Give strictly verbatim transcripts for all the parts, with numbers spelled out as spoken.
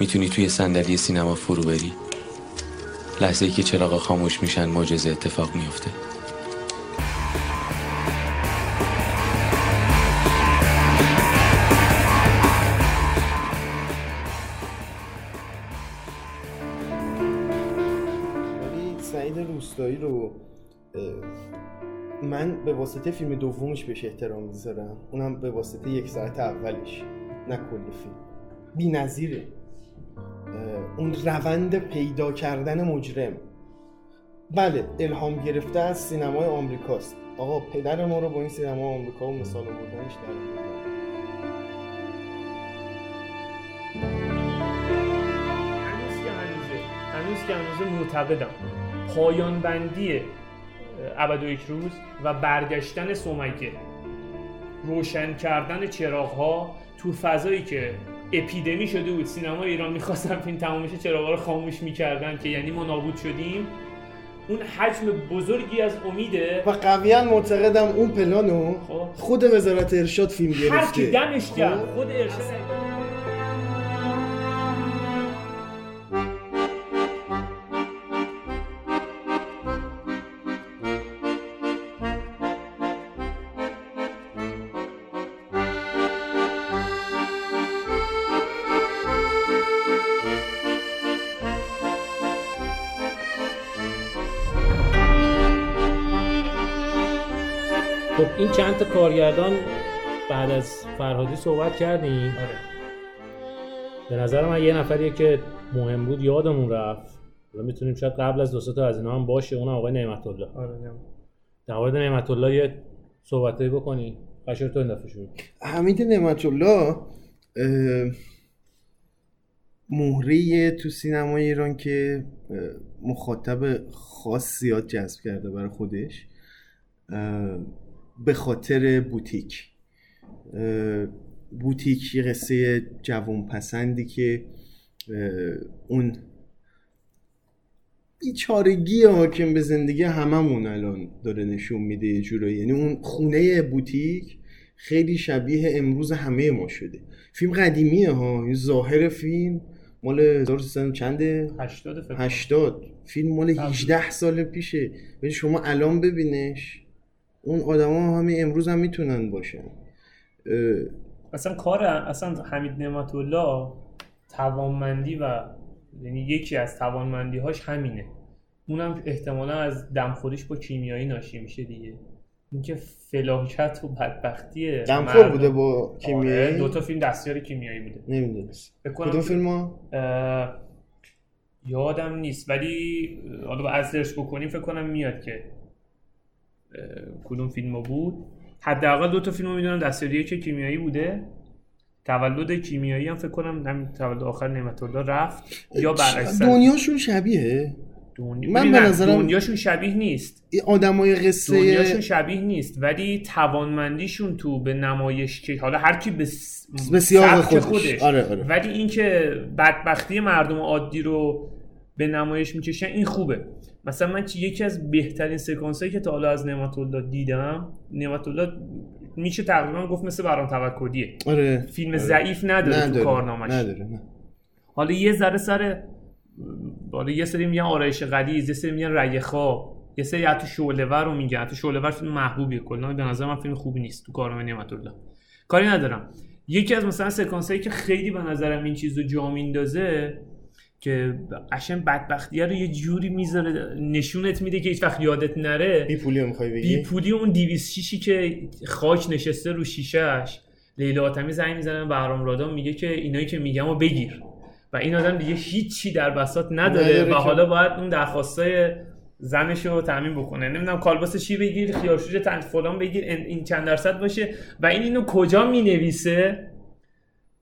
میتونی توی صندلی سینما فرو بری. لحظه‌ای که چراغا خاموش میشن معجزه اتفاق میفته. سعید روستایی رو من به واسطه فیلم دومش بهش احترام میذارم، اونم به واسطه یک ساعت اولش، نه کل فیلم. بی‌نظیره اون روند پیدا کردن مجرم. بله الهام گرفته از سینمای آمریکاست. آقا پدر ما رو با این سینما آمریکا و مثال بردنش در میاد. هنوز که هنوزه هنوز که هنوزه معتقدم پایان بندی ابد و یک روز و برگشتن سمکه، روشن کردن چراغ‌ها تو فضایی که اپیدمی شده بود، سینما ایران می‌خواستن فیلم تمام شه چراغ‌ها رو خاموش می‌کردن که یعنی ما نابود شدیم. اون حجم بزرگی از امیده و قویان معتقدم اون پلانو خود وزارت ارشاد فیلم گرفته. هر کی دمش گرم خود ارشاد. خب این چند تا کارگردان بعد از فرهادی صحبت کردیم. آره. به نظر من یه نفریه که مهم بود یادمون رفت. حالا میتونیم شاید قبل از دو سه تا از اینا هم باشه، اون آقای نعمت الله. آره نعمت. در مورد نعمت الله یه صحبتی بکنی. قشنگ تو این دفعه شروع. حمید نعمت الله مهره تو سینمای ایران که مخاطب خاص زیاد جذب کرده برای خودش. به خاطر بوتیک بوتیک یه قصه جوان پسندی که اون بیچارگی حاکم به زندگی هممون الان داره نشون میده یه جورایی. یعنی اون خونه بوتیک خیلی شبیه امروز همه ما شده. فیلم قدیمیه ها، این ظاهر فیلم مال هزار و سیصد چنده؟ هشتاد. فیلم مال هجده سال پیشه. ولی شما الان ببینش، اون آدما همین امروز هم میتونن باشن. اصلا کار اصلا حمید نعمت الله توانمندی و یعنی یکی از توانمندی هاش همینه. اونم احتمالا از دمخوریش با کیمیایی ناشی میشه دیگه. اینکه فلاکت و بدبختیه. دمخور بوده با کیمیایی. دو تا فیلم دستیار کیمیایی بوده. نمیدونم. کدوم فیلم‌ها؟ یادم نیست ولی حالا از سرچ بکنیم فکر کنم میاد که کدوم فیلمو بود. حداقل دو تا فیلمو میدونم دستیاری که کیمیایی بوده. تولد کیمیایی هم فکر کنم همین تولد آخر نعمت الله رفت یا برعکس. دنیاشون شبیهه. دنیا من به نظرم دنیاشون شبیه نیست. آدمای قصه دنیاشون شبیه نیست ولی توانمندیشون تو به نمایش که حالا هر کی به سیاق خودش, خودش. آره آره. ولی اینکه بدبختی مردم عادی رو به نمایش میکشن این خوبه. مثلا من یکی از بهترین سکانسایی که تا حالا از نعمت الله دیدم، نعمت الله میشه تقریبا گفت مثل برام توکلیه. آره. فیلم آره. ضعیف نداره, نداره تو کارنامه‌اش. نداره. نه. حالا یه ذره سر حالا یه سری میگن آرایش غلیظ، یه سری میگن رگ خواب، یه سری حتی شعله‌ور رو میگن. حتی شعله‌ور فیلم محبوبیه، کلا به نظر من فیلم خوبی نیست تو کارنامه نعمت الله. کاری ندارم. یکی از مثلا سکانسایی که خیلی به نظرم این چیزو جا میندازه که قشن بدبختیه رو یه جوری میذاره نشونت میده که هیچ وقت یادت نره. بی پولی رو میخوای بگی؟ بی پولی اون دویست و شش که خاک نشسته رو شیشه‌اش، لیلا آتمی زنگ میزنه بهرام رادان میگه که اینایی که میگمو بگیر و این آدم دیگه هیچی در بساط نداره و حالا باید اون درخواستای زنش رو تامین بکنه. نمیدونم کالباس چی بگیر، خیارشوره تن فلان بگیر، این چند درصد باشه و این اینو کجا مینویسه؟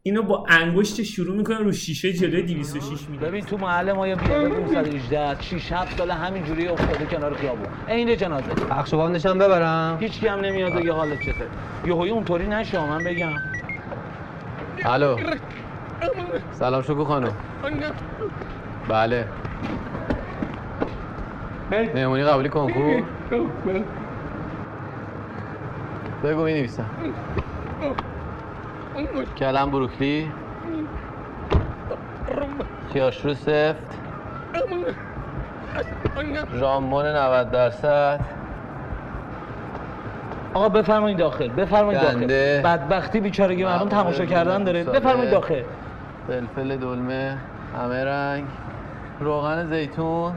اینو با انگشت شروع میکنه رو شیشه جلوی دویست و شش میده. ببین تو محل ما یا بیست و هشت شیش هفت ساله همین جوری افتاده کنار خیابون عین جنازه. بخشو باندشم ببرم. هیچکی هم نمیاد بگه حالت چطوره. یهویی اونطوری نشه من بگم. الو. سلام شکو خانم. بله. مهمونی قبولی کنکور. بگو می نویسم. کلم بروکلی کیاشرو سفت، ژامبون نود درصد. آقا بفرمایید داخل، بفرمایید داخل. بدبختی بیچارگی مردم تماشا کردن داره. بفرمایید داخل. فلفل دلمه همه رنگ، روغن زیتون،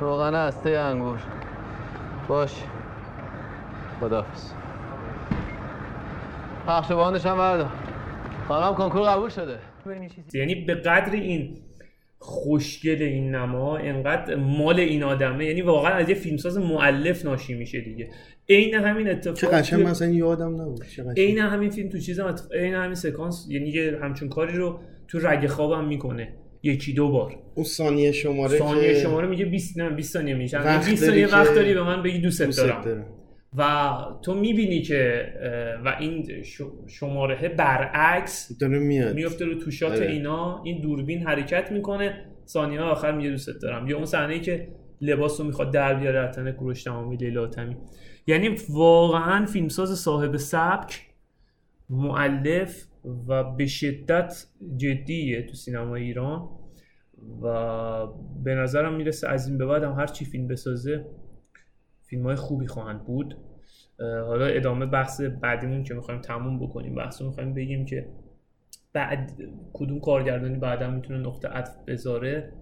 روغن هسته انگور. باش خداحافظ. پخش و باندش هم بردار. خانم کنکور قبول شده. یعنی به قدر این خوشگل این نما انقدر مال این آدمه، یعنی واقعا از یه فیلمساز مؤلف ناشی میشه دیگه. عین همین اتفاق چه قشنگ تو... مثلا یادم نبود چه قشنگ عین همین فیلم تو چیزم اتف... عین همین سکانس، یعنی یه همچون کاری رو تو رگ خوابم میکنه یکی دو بار. اون ثانیه شماره ثانیه که... شماره میگه بیست نه بیست ثانیه میشه، بیست ثانیه وقت که... داری به من بگی دوست دارم و تو میبینی که و این شماره برعکس داره میاد میفته رو توشات اینا، این دوربین حرکت میکنه، ثانیه آخر میگه دوست دارم. یا اون صحنه‌ای که لباسو میخواد در بیاره رتن کوروش تمامی لیلا تمی. یعنی واقعا فیلمساز صاحب سبک، مؤلف و به شدت جدیه تو سینما ایران و به نظرم میرسه از این به بعد هم هر چی فیلم بسازه فیلم‌های خوبی خواهند بود. حالا ادامه بحث بعدیمون که می‌خوایم تموم بکنیم، بحثو می‌خوایم بگیم که بعد کدوم کارگردانی بعداً میتونه نقطه عطف بذاره.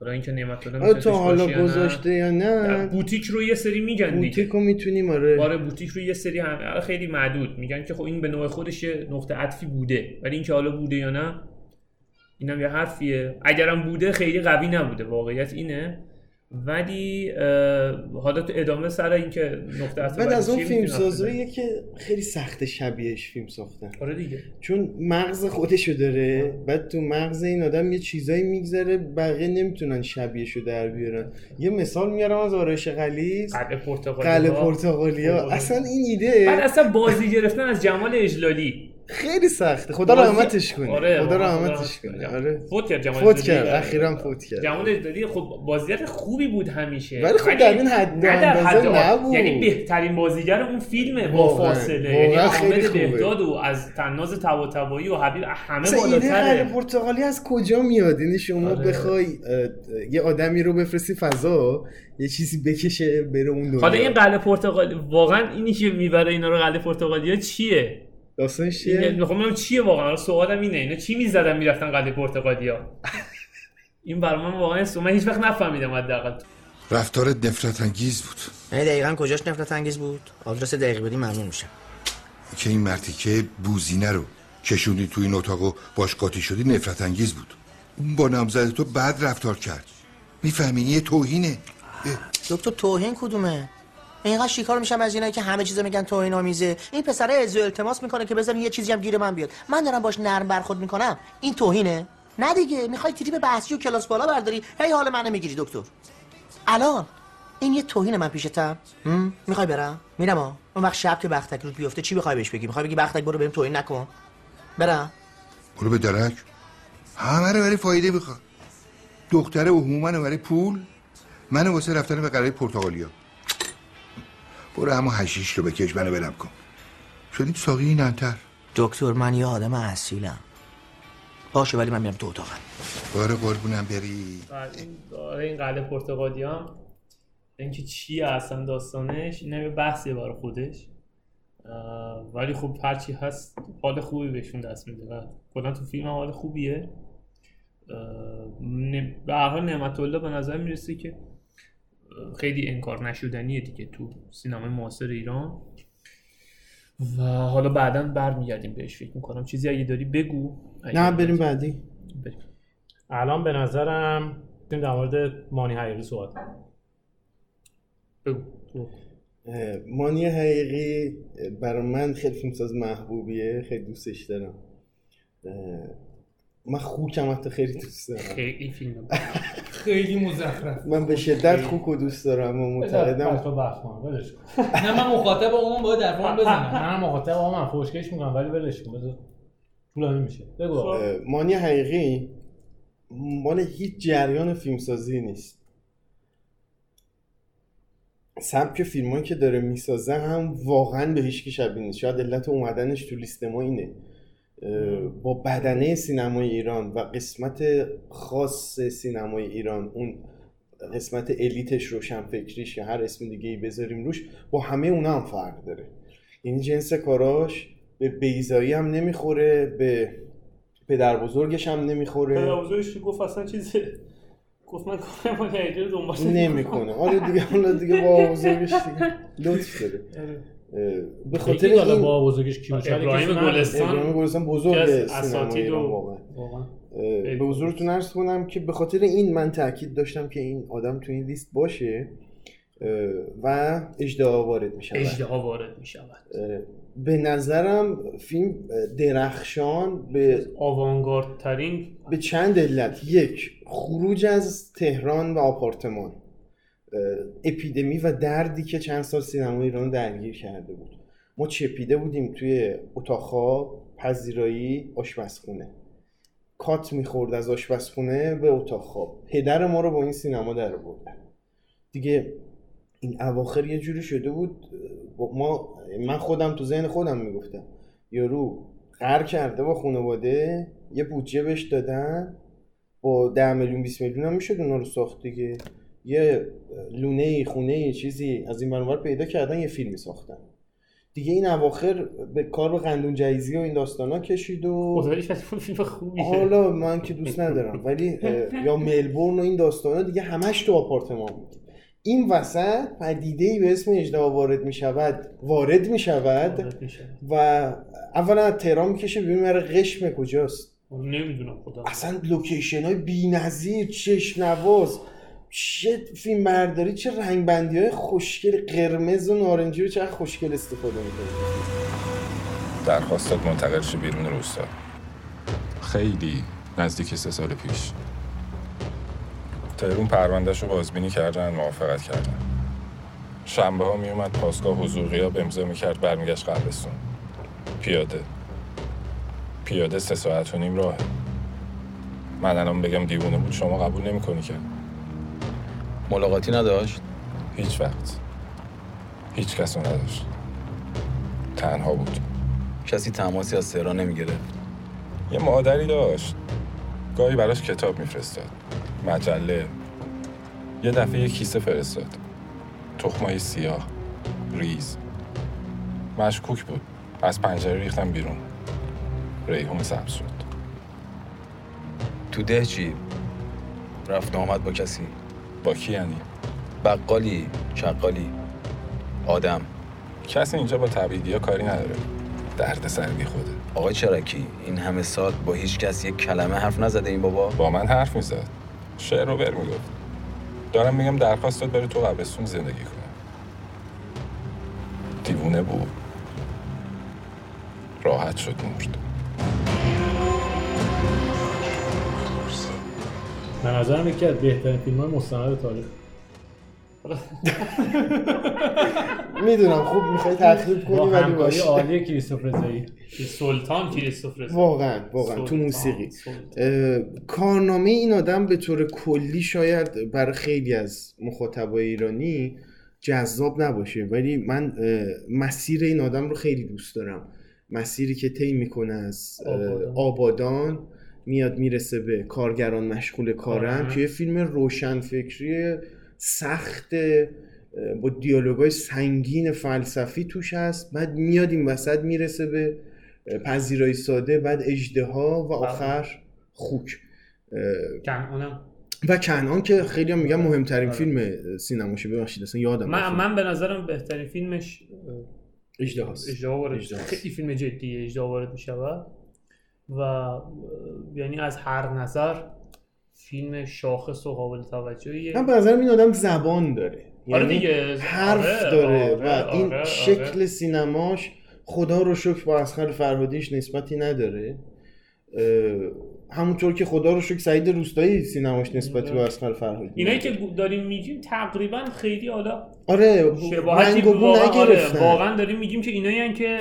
حالا اینکه نعمت الله میتونه تا حالا گذاشته یا نه، بوتیک رو یه سری میگن دیگه، بوتیکو میتونیم آره آره بوتیک رو یه سری هم خیلی معدود میگن که خب این به نوع خودش نقطه عطفی بوده، ولی اینکه حالا بوده یا نه اینم یه حرفیه. اگرم بوده خیلی قوی نبوده، واقعیت اینه. ولی حالا تو ادامه سر این که نقطه اصلا بعد از اون فیلمسازاییه که خیلی سخت شبیهش فیلم ساختن. آره دیگه، چون مغز خودشو داره. آه. بعد تو مغز این آدم یه چیزایی میگذره بقیه نمیتونن شبیهشو در بیارن. یه مثال میارم از آرایش غلیظ، قلعه پرتغالیا. قلعه پرتغالیا اصلا این ایده بعد اصلا بازی گرفتن از جمال اجلالی خیلی سخته. خدا رحمتش کنه. آره خدا رحمتش کنه. آره فوت کرد جمال. فوت کرد اخیراً فوت کرد. جمال اجلالی خب بازیگر خوبی بود همیشه، ولی خب در این حد نبود. یعنی بهترین بازیگر اون فیلمه با فاصله، یعنی حامد بهداد و از طناز طباطبایی و حبیب همه بالاتره. این پرتغالی از کجا میاد؟ یعنی شما آره. بخوای یه آدمی رو بفرستی فضا یه چیزی بکشه بره اون دنیا. حالا این قله پرتغالی واقعاً اینی که میبره اینا رو قله پرتغالیا چیه؟ راستن چیه؟ میخوام ببینم چیه واقعا. سوالم اینه، اینا چی میزدن میرفتن قلعه پرتغالیا؟ این برام واقعا من هیچ وقت نفهمیدم. حداقل رفتارت نفرت انگیز بود. نه دقیقاً کجاش نفرت انگیز بود؟ آدرس دقیق بدی ممنون میشم. که این مردی که بوزینه رو کشوندی تو این اتاق و باش قاطی شدی نفرت انگیز بود. اون با نامزد تو بد رفتار کرد. میفهمین یه توهینه. دکتر توهین کدومه؟ اینقدر شکار میشم از اینایی که همه چیزو میگن توهین آمیزه. این پسره از التماس میکنه که بذارین یه چیزی هم گیر من بیاد، من دارم باش نرم برخورد میکنم. این توهینه؟ نه دیگه، میخوای تریپ بحثی و کلاس بالا برداری هی حال منو میگیری دکتر. الان این یه توهین من پیشتم. میخوای برم؟ میرم ها. اون وقت شب که بختک رود بیفته چی میخوای بهش بگی؟ میخوای بگی بختک برو بریم توهین نکن؟ برم برو به درک. همه رو برای فایده میخواد. دختره عموما برای پول، من واسه رفتن به قلعه پرتغالیا. برو همون هشیش رو بکش منو بلم کن. شدیم ساقی این انتر. دکتر من یه آدم اصیلم. باشه ولی من میرم تو اتاقم. باره قربونم بری. آره این قلعه پرتغالی هم اینکه چی اصلا داستانش اینه بحثیه باره خودش، ولی خب هرچی هست حال خوبی بهشون دست میده و کلا تو فیلم حال خوبیه. به هر حال نعمت الله به نظر میرسه که خیلی انکار نشدنیه دیگه تو سینمای معاصر ایران و حالا بعداً برمیگردیم بهش. فکر میکنم چیزی اگه داری بگو. نه بریم بعدی. بریم. الان به نظرم در مورد مانی حقیقی صحبت بگو. مانی حقیقی برای من خیلی فیلمساز محبوبیه، خیلی دوستش دارم. من خوکم حتی خیلی دوست دارم. خیلی فیلم خیلی مزخرف. من به شدت خوکو دوست دارم و معتقدم تو بخوام ولش کن. نه من مخاطب اون باید در فون بزنم. من مخاطب اونم فوشکش میگم ولی ولش کن بذار طولانی میشه. بگو. مانی حقیقی مال هیچ جریان فیلمسازی نیست. سبک فیلمایی که داره میسازه هم واقعا به هیچ کی شبیه نیست. شاید علت اومدنش تو لیست ما اینه. با بدنه سینمای ایران و قسمت خاص سینمای ایران، اون قسمت الیتش، روشنفکریش، که هر اسم دیگه‌ای بذاریم روش، با همه اونا هم فرق داره. یعنی جنس کاراش به بیزایی هم نمیخوره، به پدر بزرگش هم نمیخوره. پدر بزرگش گفت اصلا چیز گفت من کارم با نهیجه دنباشه نمیکنه. آره دیگه، حالا دیگه با بزرگش دیگه لطف داره. به خاطر این با بزرگش کی باشه؟ ابراهیم گلستان. ابراهیم گلستان بزرگ سینما ایران واقعا. به حضورتون عرض کنم که به خاطر این من تاکید داشتم که این آدم تو این لیست باشه و اجدها وارد میشود. اجدها وارد میشود. به نظرم فیلم درخشان به آوانگارد ترین به چند علت. یک، خروج از تهران و آپارتمان، اپیدمی و دردی که چند سال سینما ایران درگیر کرده بود. ما چپیده بودیم توی اتاق خواب، پذیرایی، آشپزخونه. کات میخورد از آشپزخونه به اتاق خواب. پدر ما رو با این سینما در آوردن. دیگه این اواخر یه جوری شده بود ما من خودم تو ذهن خودم میگفتم یارو قرار کرده با خانواده، یه بودجه بهش دادن، با ده میلیون بیست میلیون هم میشد اونا رو ساخت دیگه. یه لونه خونه چیزی از این برنامه پیدا کردن، یه فیلمی ساختن دیگه. این اواخر به کار به قندون جهیزی و این داستانا کشید و خداییش فیلم خوبیه. حالا من که دوست ندارم ولی یا ملبورن و این داستانا دیگه همش تو آپارتمان بود. این وسط پدیده‌ای به اسم اجدها وارد می‌شود وارد می‌شود و اولا تهران می‌کشه ببینیم هر قشم کجاست. نمیدونم خدا اصلا لوکیشن‌های بی‌نظیر، چشم‌نواز، چه فیلم برداری، چه رنگبندی‌های خوشگل، قرمز و نارنجی رو چه خوشگل استفاده می‌کنه. درخواستات منتقل شد بیرون روستا خیلی نزدیک سه سال پیش. تهرون پروندهشو بازبینی کردن، موافقت کردن. شنبه ها می اومد پاسگاه حضور غیاب امضا میکرد، برمیگشت قبرستون. پیاده پیاده سه ساعت و نیم راه. من الان بگم دیوونه بود شما قبول نمیکنی که. ملاقاتی نداشت؟ هیچ وقت هیچ کس رو نداشت، تنها بود. کسی تماسی از تهران نمیگرفت؟ یه مادری داشت، گاهی براش کتاب میفرستاد، مجله. یه دفعه یه کیسه فرستاد، تخمای سیاه ریز. مشکوک بود، از پنجره ریختم بیرون، ریحون سبز شد. تو ده چی؟ رفت آمد با کسی؟ با کی یعنی؟ بقالی، چقالی، آدم. کسی اینجا با تبعیدی ها کاری نداره، درد سرگی خوده. آقای چرکی، این همه سال با هیچ کس یک کلمه حرف نزده این بابا؟ با من حرف میزد، شعر رو بر میگفت. دارم میگم درخواست داد بره تو قبرستون زندگی کنه. دیوونه بود، راحت شد مرد. من نظرم یکی از بهترین فیلم‌های مستند تاریخ. میدونم خوب میخوای تخریب کنی ولی باشه. عالیه کریستف رضایی، سلطان کریستف رضایی واقعا واقعا تو موسیقی. کارنامه این آدم به طور کلی شاید برای خیلی از مخاطبای ایرانی جذاب نباشه ولی من مسیر این آدم رو خیلی دوست دارم. مسیری که طی میکنه از آبادان میاد میرسه به کارگران مشغول کارن که یه فیلم روشنفکری سخت با دیالوگای سنگین فلسفی توش هست. بعد میاد این وسط میرسه به پذیرایی ساده، بعد اجدها و آخر خوک کنعان. و کنعان که خیلی هم میگم مهمترین فیلم سینماشه. ببخشید اصلا یادم من, من به نظرم بهترین فیلمش اجدهاست. اجدها وارد خیلی فیلم جدیه. اجدها وارد میشود و یعنی از هر نظر فیلم شاخص و قابل توجهیه. من به نظرم این آدم زبان داره، یعنی آره دیگه. حرف آره، داره آره، و آره، این آره، شکل آره. سینماش خدا رو شکر با اصغر فرهادیش نسبتی نداره، همونطور که خدا رو شکر سعید روستایی سینماش نسبتی با اصغر فرهادی. اینایی که داریم میگیم تقریبا خیلی حالا آره شباهتی نگرفتن. واقعا داریم میگیم که اینایی ان که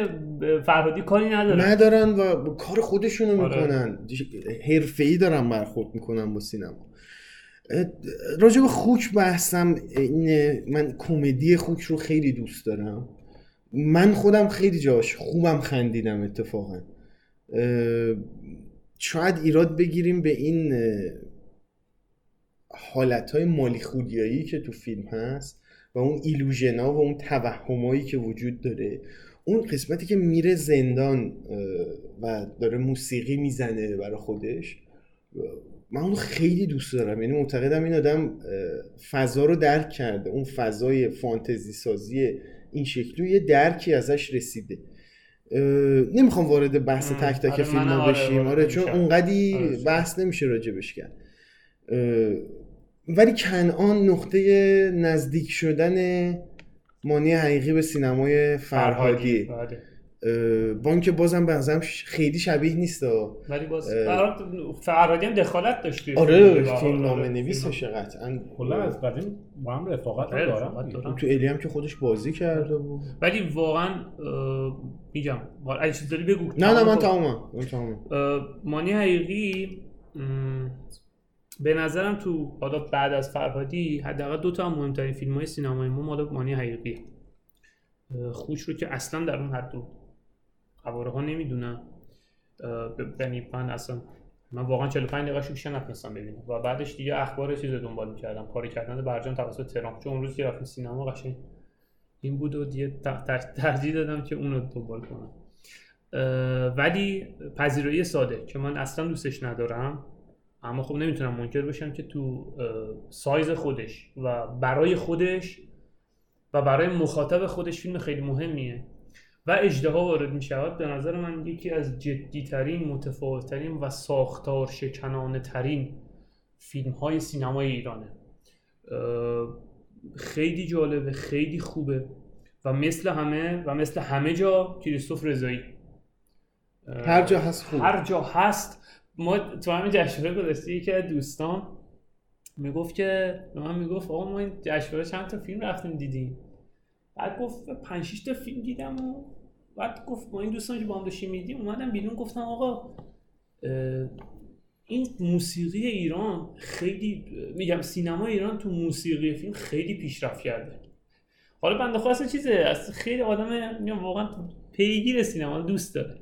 فرهادی کاری ندارن ندارن و کار خودشونو میکنن، حرفه‌ای دارن برخورد میکنن با سینما. راجع به خوک بحثم اینه، من کمدی خوک رو خیلی دوست دارم. من خودم خیلی جاش خوبم خندیدم اتفاقا. شاید ایراد بگیریم به این حالتهای مالی خودیایی که تو فیلم هست و اون ایلوژنا و اون توهمایی که وجود داره. اون قسمتی که میره زندان و داره موسیقی میزنه برای خودش، من اونو خیلی دوست دارم. یعنی معتقدم این آدم فضا رو درک کرده، اون فضای فانتزی سازی این شکلی یه درکی ازش رسیده. نمیخوام وارد بحث تک تک آره فیلم ها بشیم، آره, آره چون اونقدی آره بحث نمیشه راجبش کرد. ولی کنعان نقطه نزدیک شدن مانی حقیقی به سینمای فرهادی، فرهادی. با اینکه بازم بنظرم خیلی شبیه نیست، ولی باز فرهادی هم دخالت داشته. آره فیلم نامه نویسش قطعا کلا از قدیم با هم رفاقت دارم، تو الی هم که خودش بازی کرده بود. ولی واقعا میگم اگه چیز داری بگو. نه نه من تمامم من تمامم. مانی حقیقی به نظرم تو حالا بعد از فرهادی حداقل دو تا مهمترین فیلم‌های سینمایی ما مال مانی حقیقی. خوش رو که اصلا در اون حد قواره ها نمیدونم، یعنی من اصلا من واقعا چهل و پنج دقیقه شو نتونستم ببینم و بعدش دیگه اخبار چیز دنبال می‌کردم، کاری کردن برجام توسط ترامپ، چون اون روز که رفتم سینما قشنگ این بود و دیگه ترجیح دادم که اون رو دنبال کنم. ولی پذیرایی ساده که من اصلا دوستش ندارم، اما خب نمیتونم منکر بشم که تو سایز خودش و برای خودش و برای مخاطب خودش فیلم خیلی مهمیه و اژدها وارد میشود. به نظر من یکی از جدی‌ترین، متفاوت‌ترین و ساختار شکنانه‌ترین فیلم‌های سینمای ایرانه. خیلی جالبه، خیلی خوبه و مثل همه و مثل همه جا کریستف رضایی هر جا هست خوب. هر جا هست. ما تو همین جشنواره گذشته یکی از دوستان میگفت که من میگفت آقا ما این جشنواره چند تا فیلم رفتیم دیدیم، بعد گفت پنج شش تا فیلم دیدم و بعد گفت ما این دوستان که با هم داشتیم میدیم اومدم بیرون گفتم آقا این موسیقی ایران خیلی، میگم سینما ایران تو موسیقی فیلم خیلی پیشرفت کرده. حالا بنده خدا چیزه اصلا خیلی آدم میگم واقعا پیگیر سینما دوست داره.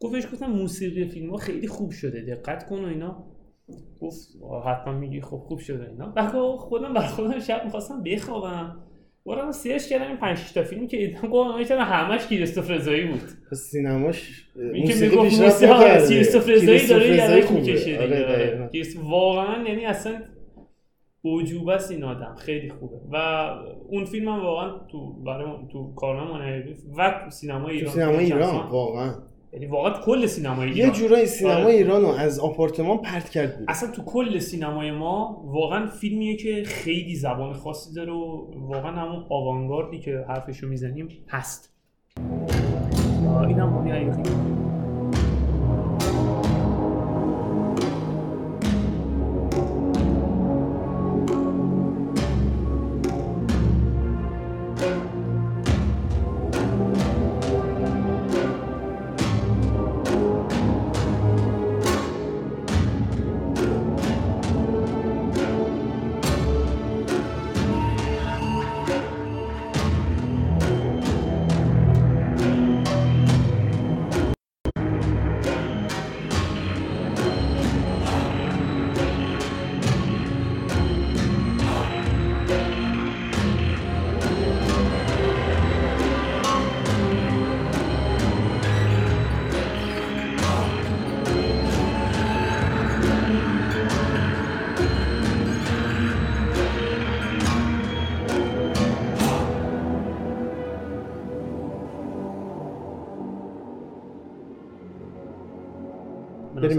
گفتش گفتم موسیقی فیلم‌ها خیلی خوب شده، دقت کن و اینا. گفت حتما میگی خب خوب شده اینا. بعد خودم برای خودم شب می‌خواستم بخوابم، برام سرچ کردم این پنج تا فیلمی که دیدم گفتم مثلا همش کریستف رضایی بود. سینماش موسیقی پیشرفت کرده. کریستف رضایی داره یه راه می‌کشه. کریستف واقعا یعنی اصلا وجوب است این آدم، خیلی خوبه و اون فیلم هم واقعا تو برای تو کارنامه و سینما ایران سینما ایران واقعا یعنی واقعا کل سینمای ایران یه جورایی سینمای ایرانو از آپارتمان پرت کرد بود. اصلا تو کل سینمای ما واقعا فیلمیه که خیلی زبان خاصی داره و واقعا همون آوانگاردی که حرفشو میزنیم هست. اینم مانی حقیقی.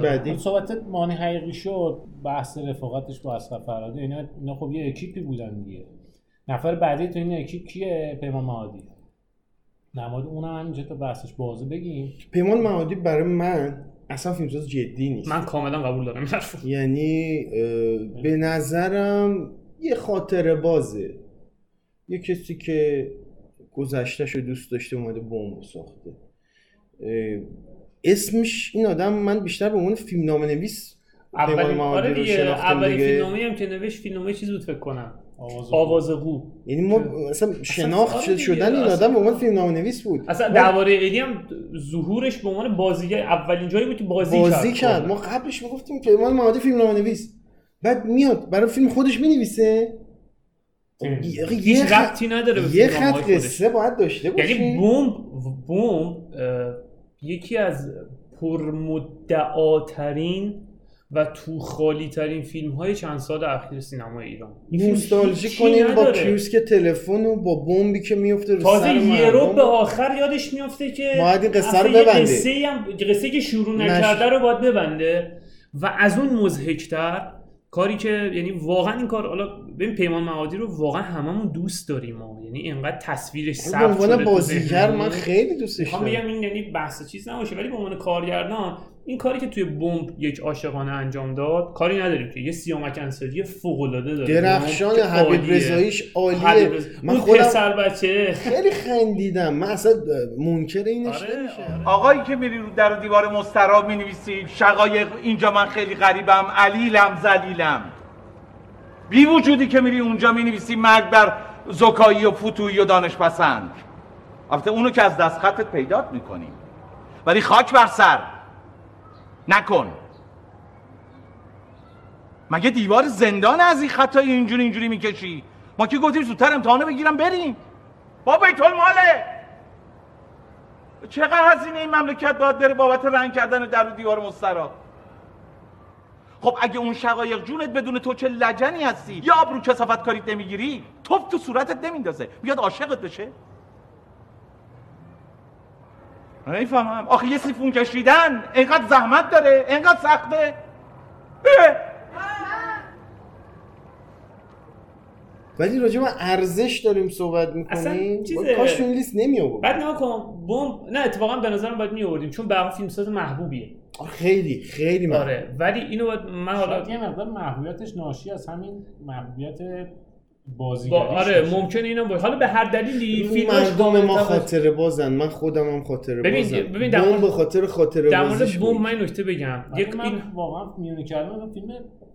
بعدی صحبت مانی حقیقی شد، بحث رفاقتش با اصغر فرهادی اینا، اینا خب یه اکیپی بودن دیگه. نفر بعدی تو این اکیپ کیه؟ پیمان معادی. نماد اونم همینجا تا بحثش بازه بگیم. پیمان معادی برای من اصلا فیلمساز جدی نیست. من کاملا قبول دارم حرفو. یعنی به نظرم یه خاطره بازه، یه کسی که گذشته‌شو دوست داشته اومده بمب ساخته. اسمش این آدم من بیشتر به عنوان فیلمنامه‌نویس اولین باره دیگه اولین فیلمنامه‌ای هم که نوشت فیلمنامه چیز بود فکر کنم آوازگو. یعنی ما مثلا شناخت شدن این آدم به عنوان فیلمنامه‌نویس بود. اصلا درباره ایدی هم ظهورش به عنوان بازیگر اولین جایی بود که بازی, بازی کرد. کرد ما قبلش میگفتیم پیمان معادی فیلمنامه‌نویس، بعد میاد برای فیلم خودش مینویسه. یه ربطی نداره به فیلم خودش. یه خط قصه باید داشته باشه. یعنی بوم بوم یکی از پرمدعاترین و تو خالی ترین فیلم های چند سال اخیر سینما ایران. نوستالژیک کنیم با کیوسک تلفن و با بمبی که میفته رو سر مردم. تازه یه رو به آخر یادش میفته که باید این قصه رو ببنده. قصه هم قصه که شروع نکرده رو باید ببنده. و از اون مضحک‌تر کاری که یعنی واقعا این کار، حالا ببین پیمان معادی رو واقعا هممون دوست داریم ما، یعنی اینقدر تصویرش ثبت شده. به بازیگر من خیلی دوستش دارم. میگم این یعنی بحث چیز نباشه، ولی به عنوان کارگردان این کاری که توی بمب یک عاشقانه انجام داد کاری نداریم که. یه سیامک انصاری فوق‌العاده داره. درخشان حبیب رضاییش عالیه. من خودم سر بچه خیلی خندیدم. من اصلا منکر اینش نمیشه. آره، آره. آقایی که میری رو در دیوار مسترا می‌نویسی شقایق اینجا من خیلی غریبم، علیلم، ذلیلم. بی وجودی که میری اونجا می‌نویسی مرگ بر زکایی و فتویی و دانشپسند. البته اونو که از دست خطت پیدات می‌کنی. ولی خاک بر سر نکن. مگه دیوار زندان از این خطای اینجوری اینجوری میکشی؟ ما که گفتیم زودتر امتحانه بگیرم بریم. با بیت الماله. چقدر هزینه این مملکت باید بره بابت رنگ کردن در و دیوار مسترا؟ خب اگه اون شقایق جونت بدون تو چه لجنی هستی؟ یا آبرو کثافت کاریت نمیگیری؟ توپ تو صورتت نمیندازه. بیاد عاشقت بشه؟ نمی‌فهمم. آخه یه سیفون کشیدن اینقدر زحمت داره، اینقدر سخته. ولی راجع به ارزش داریم صحبت می‌کنیم. کاش اون لیست نمی‌آورد. بعد نه کام بمب نه اتفاقا به نظرم باید می‌آوردیم چون برای فیلمساز محبوبیه. خیلی خیلی محبوب. آره ولی اینو باید من حالا یه مقدار محبوبیتش ناشی از همین محبوبیت بازیگریش. با آره ممکنه اینم باشه. حالا به هر دلیلی فیلمش دوم ما خاطره بازن. من خودم هم خاطره بازم. ببین ببین به خاطر خاطره بازش بم من نکته بگم. یک این واقعا میونه کردم فیلم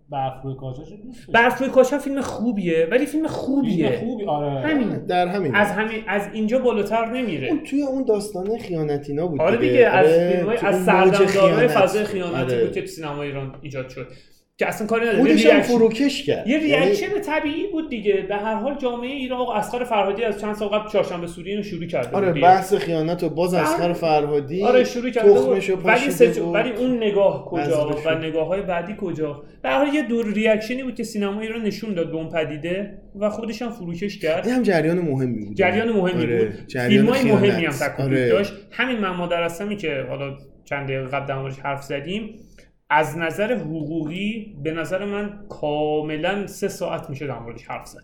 برفروی کاشان دوست دارم. برفروی کاشان فیلم خوبیه ولی فیلم خوبیه. فیلم خوبی آره. همین در همین از همین از اینجا بالاتر نمیره. اون توی اون داستانه خیانتینا بود. آره دیگه از فیلمای از سردمدارهای فضای خیانتی بود که سینما ایران ایجاد شد. که اصلا کاری نداره. خودش هم فروکش کرد. یه ریاکشن یعنی... طبیعی بود دیگه. به هر حال جامعه ایران آقا اصغر فرهادی از چند سال قبل چهارشنبه سوریه رو شروع کرده بود. آره بحث خیانت و باز اصغر فرهادی. آره شروع کرده بود. ولی سج... ولی اون نگاه کجا و نگاه‌های بعدی کجا؟ به هر حال یه دور ریاکشنی بود که سینما ایران نشون داد به اون پدیده و خودش هم فروکش کرد. این هم جریان مهمی بود. جریان مهمی آره. بود. فیلمای مهمی هم تکمیل داشت. همین من مادر هستمی که حالا چند دقیقه قبل در موردش حرف زدیم. از نظر حقوقی به نظر من کاملا سه ساعت میشه در موردش حرف زد.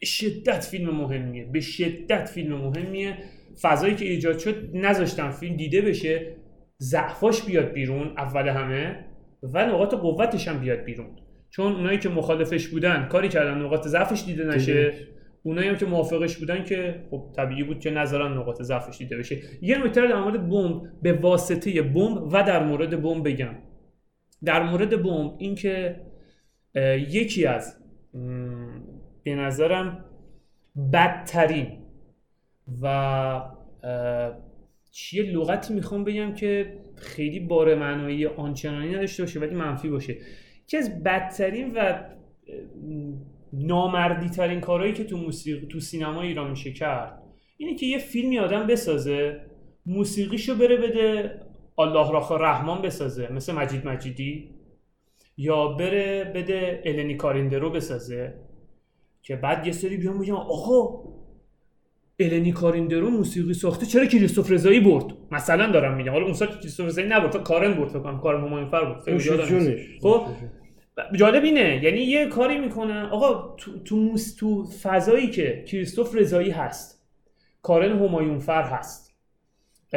به شدت فیلم مهمیه، به شدت فیلم مهمیه. فضایی که ایجاد شد نذاشتن فیلم دیده بشه، ضعفاش بیاد بیرون اول همه و نقاط قوتش هم بیاد بیرون. چون اونایی که مخالفش بودن کاری کردن نقاط ضعفش دیده نشه، اونایی هم که موافقش بودن که خب طبیعی بود که نظرن نقاط ضعفش دیده بشه. یه نکته در مورد بمب به واسطه بمب و در مورد بمب بگم. در مورد بمب این که یکی از به نظرم بدترین و چیه لغتی میخوام بگم که خیلی بار معنایی آنچنانی نداشته باشه ولی منفی باشه، یکی از بدترین و نامردی ترین کارهایی که تو موسیقی تو سینما ایران میشه کرد اینه که یه فیلمی آدم بسازه موسیقیشو بره بده الله راخا رحمان بسازه مثل مجید مجیدی، یا بره بده النی کارینده رو بسازه که بعد یه سری بیان بگم آقا النی کارینده رو موسیقی ساخته چرا کریستف رضایی برد؟ مثلا دارم میگم. حالا اون سال کریستف رضایی نبرد تا کارن برد بکنم کارن همانفر بود. خب جالب اینه یعنی یه کاری میکنن آقا تو تو, موس... تو فضایی که کریستف رضایی هست، کارن همایونفر هست،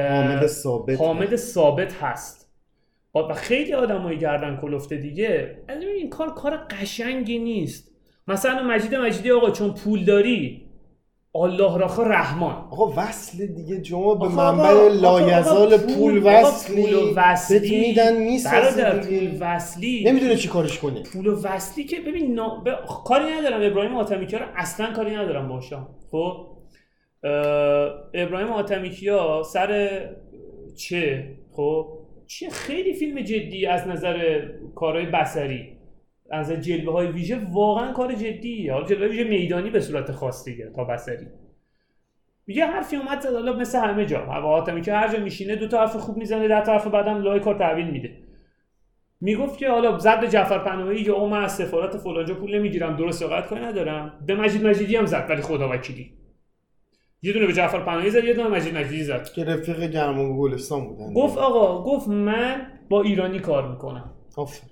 حامد ثابت حامد ثابت هست و خیلی آدمای گردن کلفته دیگه. البته این کار کار قشنگی نیست. مثلا مجید مجیدی آقا چون پول داری الله راخا رحمان. آقا وصل دیگه جمعه به منبع لایزال پول وصلی پول و وصلی بهت میدن میسازه دیگه. وصلی نمیدونه چی کارش کنه. پول و وصلی که ببین نا... ب... کاری ندارم ابراهیم آتمیکیا رو اصلا کاری ندارم باشم. خب ابراهیم آتمیکیا سر چه خب چه خیلی فیلم جدی از نظر کارهای بصری از جلوه های ویژه واقعا کار جدیه. حالا جلوه ویژه میدانی به صورت خاص دیگه تا بصری میگه حرفی اومد زد. حالا مثل همه جا حاتمی که هر جا میشینه دو تا حرف خوب میزنه ده تا حرف بعدم لای کار تحویل میده. میگفت که حالا زد به جعفر پناهی که من از سفارت فلانجا پول نمیگیرم درست واقعا کاری ندارم. به مجید مجیدی هم زد ولی خدا وکیلی یه دونه به جعفر پناهی زد یه دونه مجید مجیدی زد که رفیق جمال گلستان بودن. گفت آقا گفت من با ایرانی کار میکنم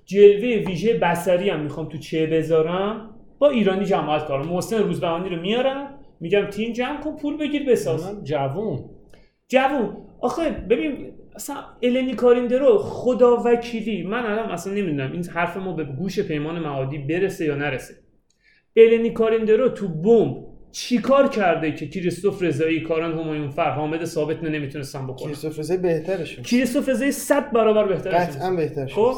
جلوه ویژه بصری هم میخوام تو چه بذارم با ایرانی جماعت کارم. محسن روزبهانی رو میارم میگم تیم جمع کن پول بگیر بساز. جوون جوون آخه ببین اصلا الینی کارینده رو خدا وکیلی من الان اصلا نمیدونم این حرف ما به گوش پیمان معادی برسه یا نرسه. الینی کارینده رو تو بمب چیکار کرده که کریستف رضایی کاران همایون فر حامد ثابت نمیتونستن بکنن. کریستف رضایی بهترشون کریستف رضایی صد برابر بهترشون قطعا بهترشون. خب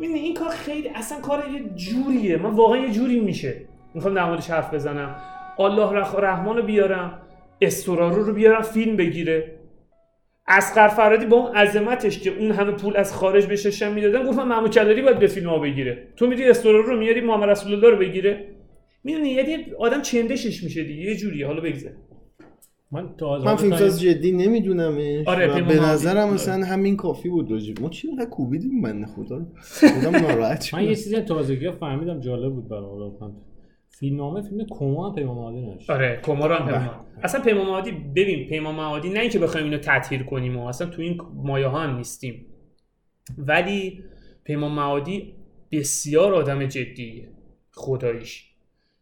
این کار خیلی اصلا کار یه جوریه. من واقعا یه جوری میشه میخوام در موردش حرف بزنم. الله رحمانو بیارم استورارو رو بیارم فیلم بگیره. اصغر فرهادی با اون عظمتش که اون همه پول از خارج بهش میدادن گفتم محمود کلاری باید به فیلم‌ها بگیره. تو میری استورارو رو میاری محمد رسول الله رو بگیره. میدونی یعنی آدم چندشش میشه دیگه یه جوریه. حالا بگذار من تو من فیلمساز جدی نمیدونمش. آره به نظرم مثلا همین کافی بود راجب ما چی اینقدر کوبیدیم بنده خدا رو خودم ناراحت شدم. من یه چیزی تازگی فهمیدم جالب بود برام واقعا فیلمنامه فیلم کما پیمان معادی نشه. آره کما رو هم پیمان اصلا پیمان معادی ببین پیمان معادی نه اینکه بخوایم اینو تطهیر کنیم و اصلا تو این مایه ها هم نیستیم ولی پیمان معادی بسیار آدم جدیه خداییش.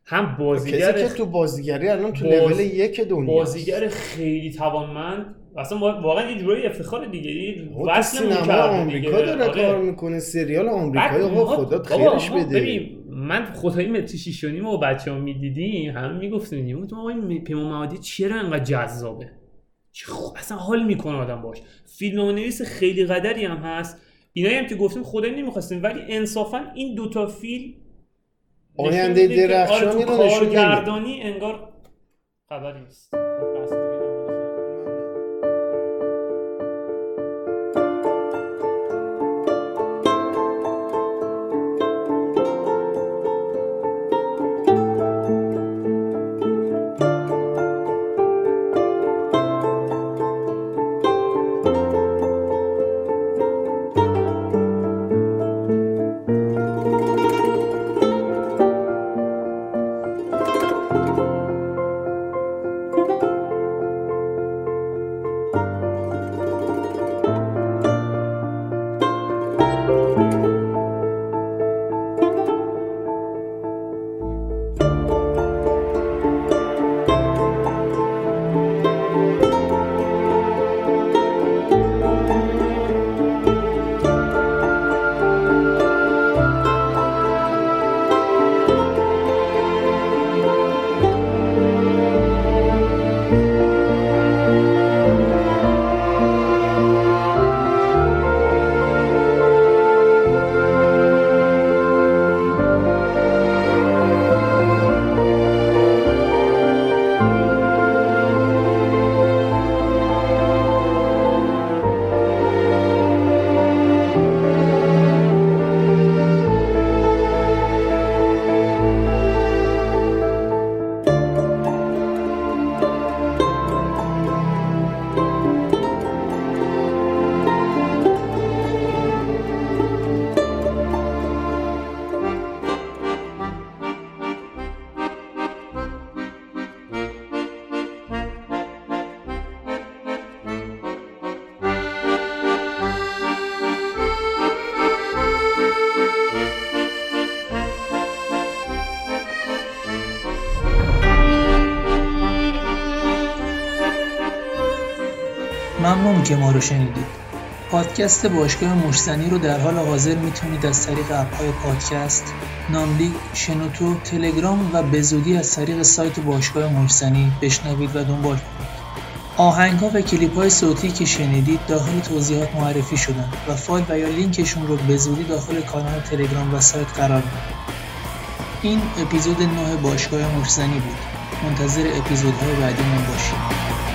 هم بازیگر کسی که تو بازیگری الان تو باز... لول یک دنیاست. بازیگر خیلی توانمند اصلا واقعا یه جوری افتخار دیگه وصل می‌کنه آمریکا داره کار میکنه سریال آمریکایی. آقا خدا خیرش بده. ببین من خدایی متری شیشونیم و بچه‌ها می‌دیدیم هم میگفتیم میگفتم آقا این پیمان معادی چرا انقدر جذابه اصلا حال میکنه آدم باش. فیلمنویس خیلی قدری هم هست اینایی هم که گفتیم خدایی نمی‌خواستیم ولی انصافا این دو تا فیلم اویان دیراخشمی رو نشون گردانی انگار خبری نیست. که ما رو شنیدید. پادکست باشگاه مشتنی رو در حال حاضر میتونید از طریق اپ‌های پادکست، ناملیک، شنوتو، تلگرام و به‌زودی از طریق سایت باشگاه مشتنی بشنوید و دنبال کنید. آهنگ‌ها و کلیپ‌های صوتی که شنیدید داخل توضیحات معرفی شدن و فایل و یا لینکشون رو به‌زودی داخل کانال تلگرام و سایت قرار میدیم. این اپیزود نه باشگاه مشتنی بود. منتظر اپیزودهای بعدی من باشید.